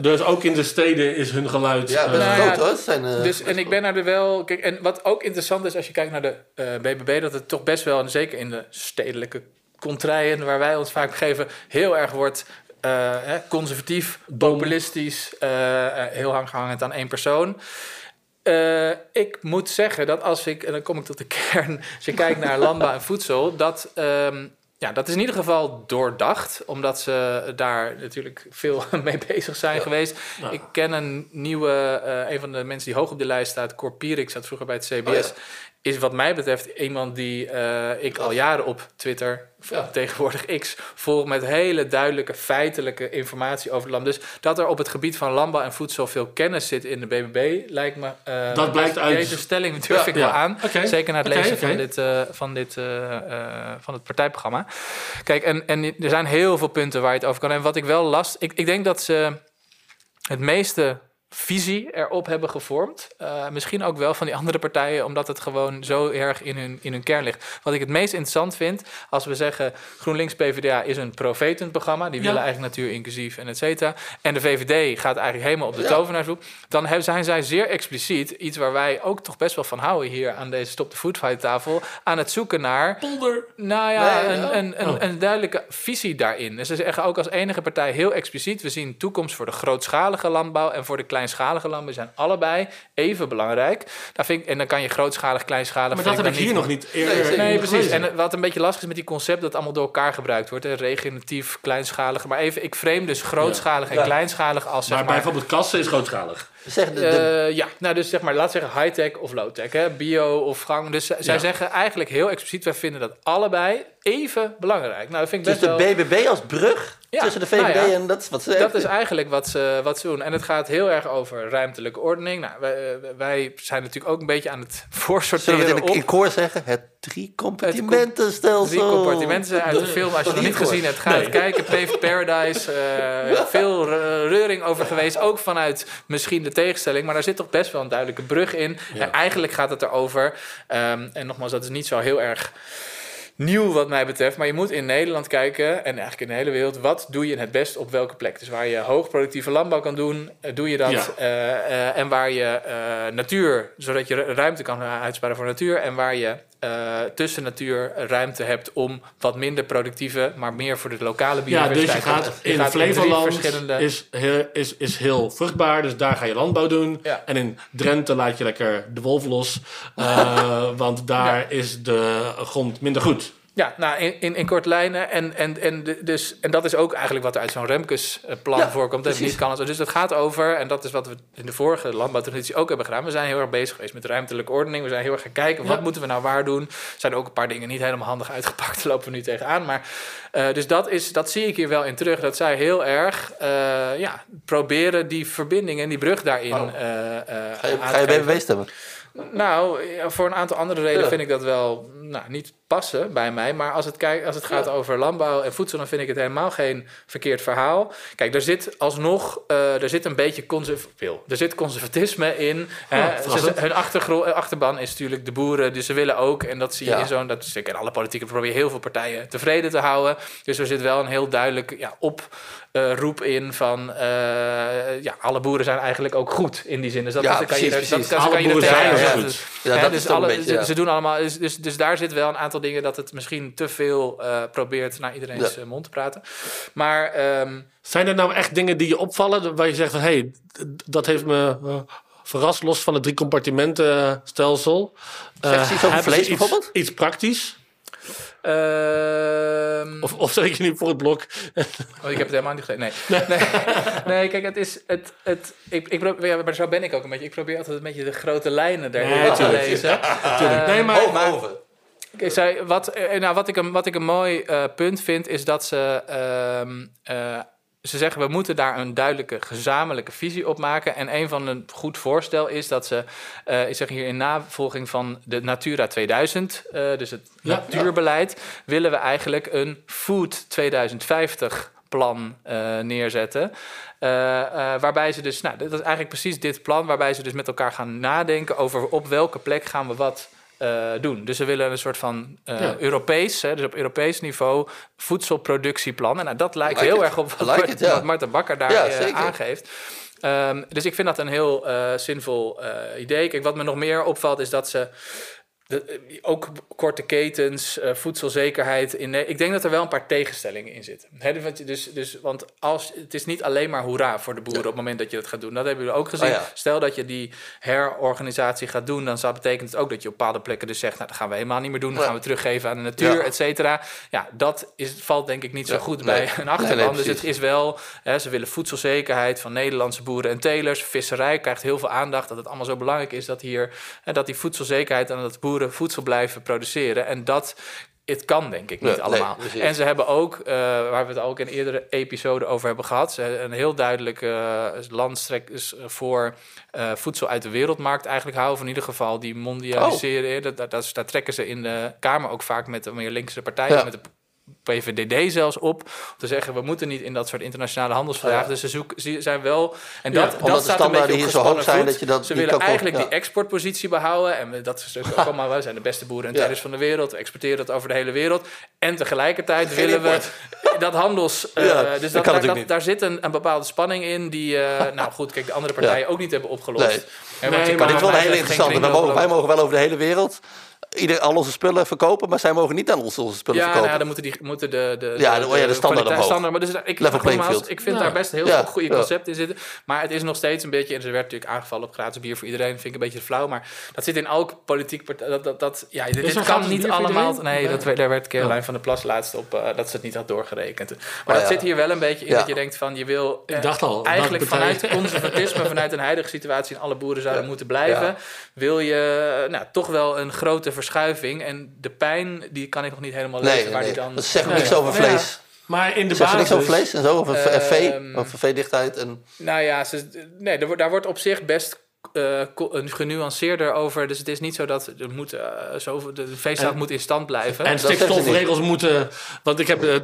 Dus ook in de steden is hun geluid... Ja, best groot hoor. En ik ben er wel... Kijk, en wat ook interessant is als je kijkt naar de BBB... dat het toch best wel, en zeker in de stedelijke contraien... waar wij ons vaak begeven, heel erg wordt... conservatief, populistisch... heel hanghangend aan één persoon... ik moet zeggen dat als ik... en dan kom ik tot de kern... als je kijkt naar landbouw en voedsel... dat... dat is in ieder geval doordacht, omdat ze daar natuurlijk veel mee bezig zijn geweest. Ja. Ik ken een nieuwe, een van de mensen die hoog op de lijst staat, Cor Pierik, zat vroeger bij het CBS. Is wat mij betreft iemand die ik al jaren op Twitter, tegenwoordig X, volg met hele duidelijke feitelijke informatie over het land. Dus dat er op het gebied van landbouw en voedsel veel kennis zit in de BBB, lijkt me... dat blijkt uit. Deze stelling durf ik wel aan. Okay. Zeker na het lezen van het partijprogramma. Kijk, en er zijn heel veel punten waar je het over kan. En wat ik wel ik denk dat ze het meeste... visie erop hebben gevormd. Misschien ook wel van die andere partijen, omdat het gewoon zo erg in hun kern ligt. Wat ik het meest interessant vind, als we zeggen GroenLinks PvdA is een profetend programma, die willen eigenlijk natuur inclusief en et cetera. En de VVD gaat eigenlijk helemaal op de tovenaarshoek. Dan zijn zij zeer expliciet, iets waar wij ook toch best wel van houden hier aan deze Stop de Foodfight tafel, aan het zoeken naar een duidelijke visie daarin. Dus ze zeggen ook als enige partij heel expliciet, we zien toekomst voor de grootschalige landbouw en voor de kleinschalige landbouw zijn allebei even belangrijk. En dan kan je grootschalig, kleinschalig... Maar dat heb ik hier nog niet eerder. Nee, precies. En wat een beetje lastig is met die concept dat allemaal door elkaar gebruikt wordt. Hè? Regeneratief, kleinschalig. Maar even, ik frame dus grootschalig en kleinschalig als... Maar bijvoorbeeld kassen is grootschalig. Zeg laat zeggen high-tech of low-tech. Hè? Bio of gang. Dus zij zeggen eigenlijk heel expliciet, wij vinden dat allebei even belangrijk. Nou, dat vind ik dus best de BBB als brug tussen de VVD en dat is wat ze dat is eigenlijk wat ze doen. En het gaat heel erg over ruimtelijke ordening. Nou, wij zijn natuurlijk ook een beetje aan het voorsorteren. Zullen we het in koor zeggen? Het drie-compartimentenstelsel. Drie compartimenten uit de film. Als je het niet gezien hebt, ga het kijken. Paved Paradise. Veel reuring over geweest. Ook vanuit misschien de tegenstelling. Maar daar zit toch best wel een duidelijke brug in. Ja. En eigenlijk gaat het erover. En nogmaals, dat is niet zo heel erg nieuw wat mij betreft, maar je moet in Nederland kijken en eigenlijk in de hele wereld, wat doe je het best op welke plek? Dus waar je hoogproductieve landbouw kan doen, doe je dat. Ja. En waar je natuur, zodat je ruimte kan uitsparen voor natuur, en waar je tussen natuur ruimte hebt om wat minder productieve, maar meer voor de lokale biodiversiteit. Ja, dus je gaat in Flevoland verschillende... is heel vruchtbaar, dus daar ga je landbouw doen. Ja. En in Drenthe laat je lekker de wolf los, want daar is de grond minder goed. Ja, nou, in korte lijnen. En dat is ook eigenlijk wat er uit zo'n Remkes-plan voorkomt. En niet kan het, dus dat gaat over, en dat is wat we in de vorige landbouwtransitie ook hebben gedaan. We zijn heel erg bezig geweest met ruimtelijke ordening. We zijn heel erg gaan kijken, wat moeten we nou waar doen? Zijn er ook een paar dingen niet helemaal handig uitgepakt. Daar lopen we nu tegenaan. Maar, dus dat zie ik hier wel in terug. Dat zij heel erg proberen die verbinding en die brug daarin ga je BBB stemmen? Nou, voor een aantal andere redenen vind ik dat wel niet passen bij mij. Maar als het gaat over landbouw en voedsel, dan vind ik het helemaal geen verkeerd verhaal. Kijk, er zit alsnog een beetje conservatisme in. Ja, hun achterban is natuurlijk de boeren, dus ze willen ook. En dat zie je in zo'n... Dat in alle politieken probeer je heel veel partijen tevreden te houden. Dus er zit wel een heel duidelijk roep in van... alle boeren zijn eigenlijk ook goed in die zin. Dus dat kan je er tegen. Ze doen allemaal... Dus daar zit wel een aantal dingen dat het misschien te veel probeert naar iedereen's mond te praten. Maar... Zijn er nou echt dingen die je opvallen waar je zegt van... Hey, dat heeft me verrast, los van het 3-compartimentenstelsel. Zeg je iets over vlees bijvoorbeeld? Iets praktisch? Of zeg je nu voor het blok? Oh, ik heb het helemaal niet gelezen. Nee, kijk, het is... maar zo ben ik ook een beetje. Ik probeer altijd een beetje de grote lijnen daarin te lezen. Nee, maar over. Ik zei, wat ik een mooi punt vind, is dat ze zeggen, we moeten daar een duidelijke gezamenlijke visie op maken. En een van een goed voorstel is dat ze, ik zeg hier in navolging van de Natura 2000, dus het natuurbeleid, willen we eigenlijk een Food 2050 plan neerzetten. Waarbij ze dus, dat is eigenlijk precies dit plan, waarbij ze dus met elkaar gaan nadenken over op welke plek gaan we wat doen. Dus ze willen een soort van Europees, dus op Europees niveau, voedselproductieplan. En dat lijkt heel erg op wat Marten Bakker daar aangeeft. Dus ik vind dat een heel zinvol idee. Kijk, wat me nog meer opvalt is dat ze... ook korte ketens, voedselzekerheid. Ik denk dat er wel een paar tegenstellingen in zitten. Want het is niet alleen maar hoera voor de boeren op het moment dat je dat gaat doen. Dat hebben jullie ook gezien. Stel dat je die herorganisatie gaat doen, dan betekent het ook dat je op bepaalde plekken dus zegt, dat gaan we helemaal niet meer doen. Dat gaan we teruggeven aan de natuur, et cetera. Ja, dat valt denk ik niet zo goed bij een achterban. Dus het is wel, ze willen voedselzekerheid van Nederlandse boeren en telers. Visserij krijgt heel veel aandacht, dat het allemaal zo belangrijk is dat die voedselzekerheid en dat boeren voedsel blijven produceren. En het kan denk ik niet allemaal. Nee, en ze hebben ook, waar we het ook in eerdere episoden over hebben gehad, een heel duidelijke landstrek is voor voedsel uit de wereldmarkt eigenlijk houden. Of in ieder geval die mondialiseren. Daar trekken ze in de Kamer ook vaak met de meer linkse partijen, met de PvdA zelfs op, te zeggen we moeten niet in dat soort internationale handelsverdragen. Ja. Dus ze zijn wel... En dat staat een beetje op gespannen voet. Ze willen eigenlijk die exportpositie behouden. En dat is ook allemaal, we zijn de beste boeren en tijdens van de wereld. We exporteren dat over de hele wereld. En tegelijkertijd willen we dat handels... dus daar zit een bepaalde spanning in die, nou goed, kijk, de andere partijen ook niet hebben opgelost. Maar dit is wel heel interessant. Wij mogen wel over de hele wereld... al onze spullen verkopen, maar zij mogen niet aan onze spullen verkopen. Ja, dan moeten de standaard omhoog. Maar dus, ik vind daar best heel veel goede concepten in zitten. Maar het is nog steeds een beetje... En ze werd natuurlijk aangevallen op gratis bier voor iedereen. Vind ik een beetje flauw, maar dat zit in elk politiek partij. Dit kan niet allemaal... Daar werd Caroline van der Plas laatst op... dat ze het niet had doorgerekend. Maar dat zit hier wel een beetje in dat je denkt van... je wil eigenlijk vanuit conservatisme... vanuit een huidige situatie... en alle boeren zouden moeten blijven... wil je toch wel een grote verschuiving en de pijn die kan ik nog niet helemaal lezen. Dat zegt niks over vlees. Maar in de basis... niks over vlees en zo? Of over veedichtheid? En... Nou ja, daar wordt op zich best genuanceerder over. Dus het is niet zo dat de veestaat moet in stand blijven. En stikstofregels moeten... Want ik heb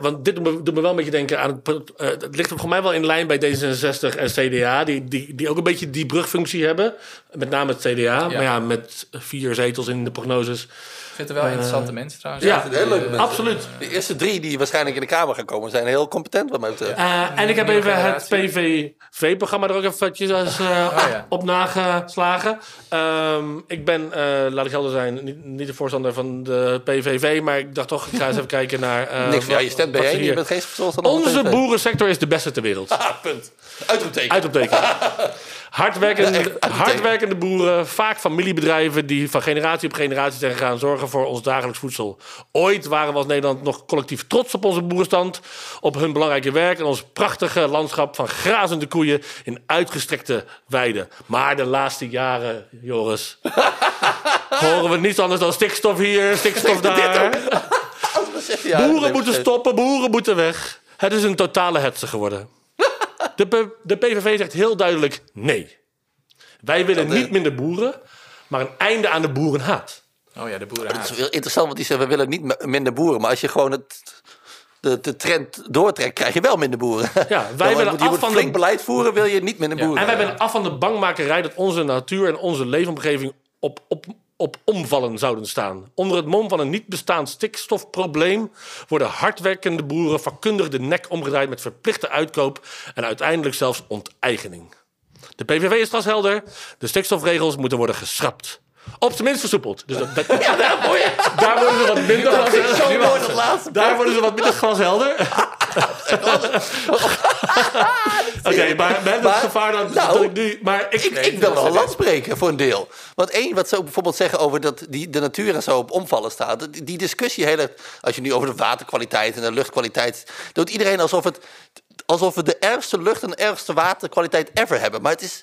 want dit doet me wel een beetje denken aan... het ligt volgens mij wel in lijn bij D66 en CDA... die ook een beetje die brugfunctie hebben. Met name het CDA. Ja. Maar ja, met 4 zetels in de prognoses. Ik vind er wel interessante mensen trouwens. Ja, heel leuk. Absoluut. De eerste 3 die waarschijnlijk in de Kamer gaan komen... zijn heel competent wat mij betreft. En ik heb even het PVV-programma er ook eventjes op nageslagen. Ik ben, laat ik helder zijn... niet de voorstander van de PVV... maar ik dacht toch, ik ga eens even kijken naar... Niks van je stemt bij je bent geen voorstander van de PVV. Onze boerensector is de beste ter wereld. Punt. Uitroepteken. Uitroepteken. Hardwerkende boeren, vaak familiebedrijven... die van generatie op generatie zijn gegaan... zorgen voor ons dagelijks voedsel. Ooit waren we als Nederland nog collectief trots op onze boerenstand... op hun belangrijke werk en ons prachtige landschap... van grazende koeien in uitgestrekte weiden. Maar de laatste jaren, Joris... horen we niets anders dan stikstof hier, stikstof daar. Boeren moeten stoppen, boeren moeten weg. Het is een totale hetze geworden. De PVV zegt heel duidelijk nee. Wij willen niet minder boeren, maar een einde aan de boerenhaat. Oh ja, de boerenhaat. Het is heel interessant, want die zeggen, we willen niet minder boeren. Maar als je gewoon de trend doortrekt, krijg je wel minder boeren. Ja, wij willen flink beleid voeren, wil je niet minder boeren. En wij willen af van de bangmakerij dat onze natuur en onze leefomgeving op omvallen zouden staan. Onder het mom van een niet bestaand stikstofprobleem... worden hardwerkende boeren vakkundig de nek omgedraaid... met verplichte uitkoop en uiteindelijk zelfs onteigening. De PVV is glashelder. De stikstofregels moeten worden geschrapt. Op zijn minst versoepeld. Dus daar worden ze wat minder glashelder. Daar worden ze wat minder glashelder. Oké, maar we hebben het gevaar dat ik nu... Maar ik wil wel land spreken voor een deel. Want wat ze bijvoorbeeld zeggen over dat de natuur en zo op omvallen staat... die discussie als je nu over de waterkwaliteit en de luchtkwaliteit... doet iedereen alsof we de ergste lucht en de ergste waterkwaliteit ever hebben. Maar het is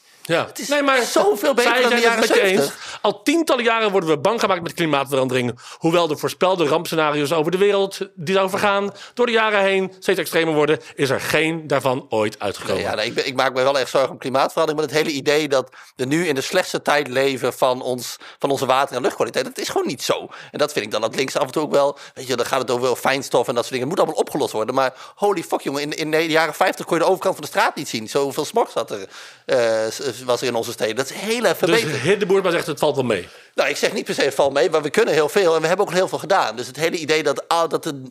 zoveel beter dan de jaren 70. Al tientallen jaren worden we bang gemaakt met klimaatverandering. Hoewel de voorspelde rampscenario's over de wereld die daarover gaan... door de jaren heen steeds extremer worden... is er geen daarvan ooit uitgekomen. Nee, ik maak me wel echt zorgen om klimaatverandering... maar het hele idee dat we nu in de slechtste tijd leven... van onze water- en luchtkwaliteit, dat is gewoon niet zo. En dat vind ik dan dat links af en toe ook wel... weet je, dan gaat het over fijnstof en dat soort dingen. Het moet allemaal opgelost worden, maar holy fuck jongen... in de jaren 50 kon je de overkant van de straat niet zien. Zoveel smog was er in onze steden. Dat is heel erg verbeterd. Dus Hilde Boersma zegt, het valt wel mee. Nou, ik zeg niet per se, het valt mee, maar we kunnen heel veel... en we hebben ook heel veel gedaan. Dus het hele idee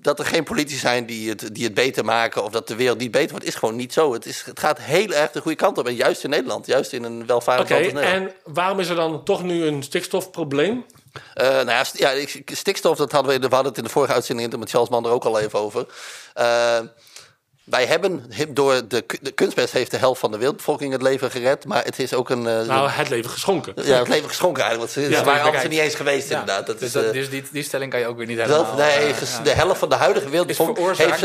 dat er geen politici zijn die het beter maken... of dat de wereld niet beter wordt, is gewoon niet zo. Het gaat heel erg de goede kant op. En juist in Nederland, juist in een welvarend land als Nederland. En waarom is er dan toch nu een stikstofprobleem? Stikstof, we hadden het in de vorige uitzending... met Charles Mann er ook al even over... Wij hebben door de kunstmest heeft de helft van de wereldbevolking het leven gered, maar het is ook een het leven geschonken. Ja, het leven geschonken eigenlijk. Want ze waren altijd niet eens geweest inderdaad. Dat is, dus die stelling kan je ook weer niet helemaal. De helft van de huidige wereldbevolking heeft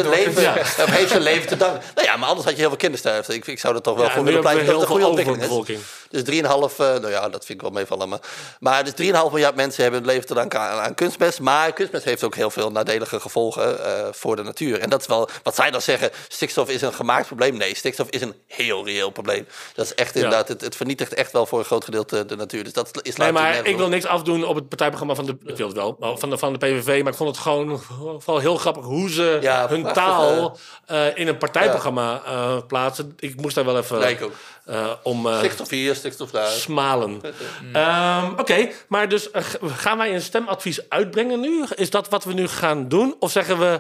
zijn leven te danken. Nou ja, maar anders had je heel veel kindersterfte. Ik zou dat toch wel voor willen pleiten. Dat is een goede ontwikkeling. Dus 3,5, nou ja, dat vind ik wel meevallen. Maar dus 3,5 miljard mensen hebben hun leven te danken aan kunstmest. Maar kunstmest heeft ook heel veel nadelige gevolgen voor de natuur. En dat is wel wat zij dan zeggen, stikstof is een gemaakt probleem. Nee, stikstof is een heel reëel probleem. Dat is echt inderdaad, het vernietigt echt wel voor een groot gedeelte de natuur. Dus dat is... Nee, maar ik wil niks afdoen op het partijprogramma van de... Ik wil het wel, van de PVV. Maar ik vond het gewoon vooral heel grappig hoe ze hun taal in een partijprogramma plaatsen. Ik moest daar wel even... stikstof hier, stikstof daar. Smalen. Oké, maar dus gaan wij een stemadvies uitbrengen nu? Is dat wat we nu gaan doen? Of zeggen we...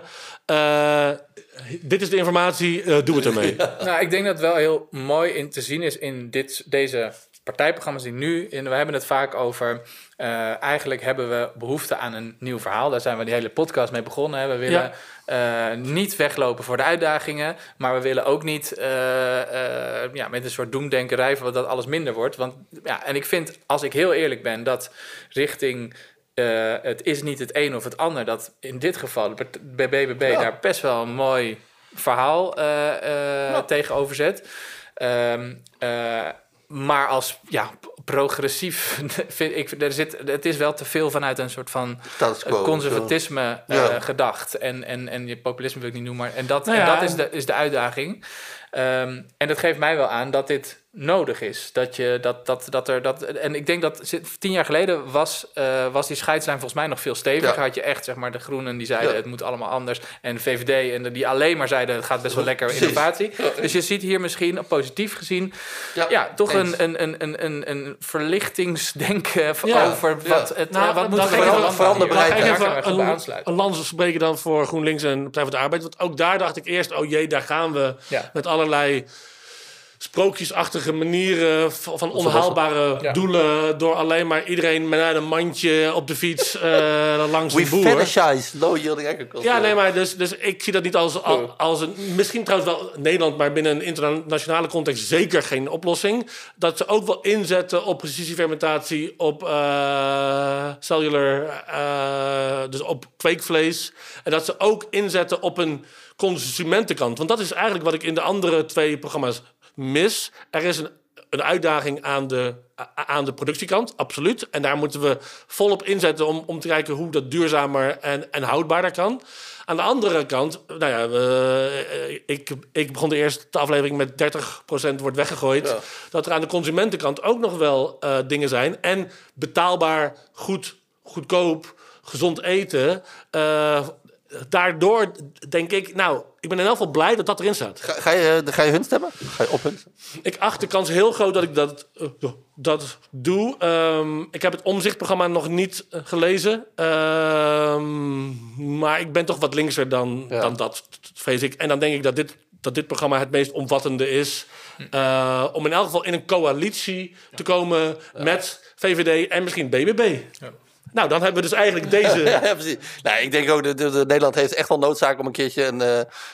dit is de informatie, doe het ermee. Ja. Nou, ik denk dat het wel heel mooi te zien is in deze partijprogramma's die nu... We hebben het vaak over... eigenlijk hebben we behoefte aan een nieuw verhaal. Daar zijn we die hele podcast mee begonnen. Hè. We willen niet weglopen voor de uitdagingen. Maar we willen ook niet met een soort doemdenkerij... dat alles minder wordt. Want, en ik vind, als ik heel eerlijk ben, dat richting... het is niet het een of het ander. Dat in dit geval de BBB daar best wel een mooi verhaal tegenover zet. Maar als progressief vind ik, het is wel te veel vanuit een soort van conservatisme gedacht. En je populisme wil ik niet noemen. Maar, en dat is de uitdaging. En dat geeft mij wel aan dat dit nodig is. En ik denk dat 10 jaar geleden was die scheidslijn volgens mij nog veel steviger. Ja. Had je echt, zeg maar, de groenen die zeiden het moet allemaal anders. En de VVD en die alleen maar zeiden het gaat best wel lekker innovatie. Ja. Dus je ziet hier misschien, positief gezien, toch een verlichtingsdenken over wat het aansluit. Een lans spreken dan voor GroenLinks en Partij van de Arbeid. Want ook daar dacht ik eerst, oh jee, daar gaan we met allerlei... sprookjesachtige manieren van onhaalbare doelen... door alleen maar iedereen met een mandje op de fiets langs de boer. We fetishize low-yielding agriculture. Ja, nee, maar dus ik zie dat niet als een... Misschien trouwens wel Nederland, maar binnen een internationale context... zeker geen oplossing. Dat ze ook wel inzetten op precisiefermentatie, op cellular... dus op kweekvlees. En dat ze ook inzetten op een consumentenkant. Want dat is eigenlijk wat ik in de andere 2 programma's... mis. Er is een uitdaging aan de productiekant, absoluut. En daar moeten we volop inzetten om te kijken hoe dat duurzamer en houdbaarder kan. Aan de andere kant, ik begon de eerste aflevering met 30% wordt weggegooid. Ja. Dat er aan de consumentenkant ook nog wel dingen zijn. En betaalbaar, goedkoop, gezond eten... daardoor denk ik... ik ben in elk geval blij dat dat erin staat. Ga je hun stemmen? Ga je op hun stemmen? Ik acht de kans heel groot dat ik dat doe. Ik heb het Omzichtprogramma nog niet gelezen. Maar ik ben toch wat linkser dan dat, vrees ik. En dan denk ik dat dit programma het meest omvattende is... om in elk geval in een coalitie te komen... met VVD en misschien BBB. Ja. Nou, dan hebben we dus eigenlijk deze... Ja, precies. Nou, ik denk ook, Nederland heeft echt wel noodzaak... om een keertje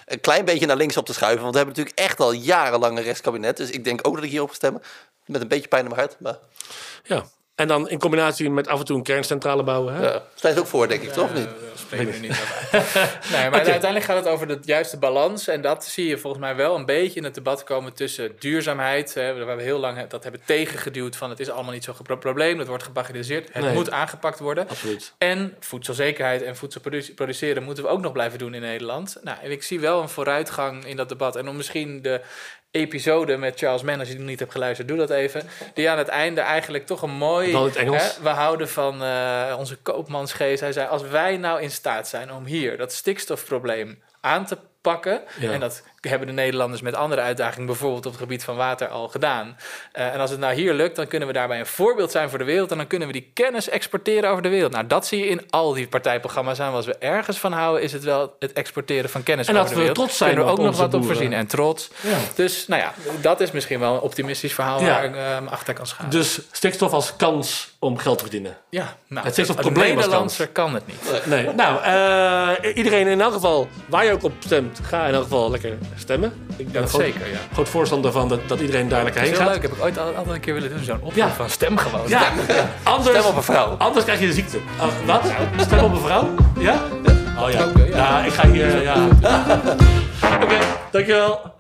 een klein beetje naar links op te schuiven. Want we hebben natuurlijk echt al jarenlang een rechtskabinet. Dus ik denk ook dat ik hierop ga stemmen. Met een beetje pijn in mijn hart. Maar... Ja, en dan in combinatie met af en toe een kerncentrale bouwen. Hè? Ja, staat ook voor, denk ik, toch? Niet? Dat spreekt er niet over. Nee, maar uiteindelijk gaat het over de juiste balans. En dat zie je volgens mij wel een beetje in het debat komen tussen duurzaamheid. We hebben heel lang dat hebben tegengeduwd van het is allemaal niet zo'n probleem. Het wordt gebagatelliseerd. Het moet aangepakt worden. Absoluut. En voedselzekerheid en voedsel produceren moeten we ook nog blijven doen in Nederland. Nou, en ik zie wel een vooruitgang in dat debat. En om misschien de... episode met Charles Mann, als je die niet hebt geluisterd, doe dat even. Die aan het einde eigenlijk toch een mooi... Dan het Engels. Hè, we houden van onze koopmansgeest. Hij zei, als wij nou in staat zijn om hier dat stikstofprobleem aan te pakken... en dat hebben de Nederlanders met andere uitdagingen... bijvoorbeeld op het gebied van water al gedaan. En als het nou hier lukt, dan kunnen we daarbij een voorbeeld zijn voor de wereld... en dan kunnen we die kennis exporteren over de wereld. Nou, dat zie je in al die partijprogramma's aan. Als we ergens van houden, is het wel het exporteren van kennis over de wereld. En dat we trots zijn. Kunnen we ook nog wat boeren op voorzien en trots. Ja. Dus, dat is misschien wel een optimistisch verhaal waar ik achter kan schalen. Dus stikstof als kans om geld te verdienen. Ja, het stikstofprobleem als kans. De Nederlandser kan het niet. Nee. Iedereen in elk geval, waar je ook op stemt, ga in elk geval lekker... stemmen. Ik ben groot voorstander van dat iedereen daar lekker heen gaat. Dat is heel leuk. Heb ik ooit al een keer willen doen. Zo'n oproep van stem gewoon. Ja. Ja. Stem op een vrouw. Anders krijg je de ziekte. Wat? Stem op een vrouw? Ja? Oh ja. Okay, ik ga hier... Oké, dankjewel.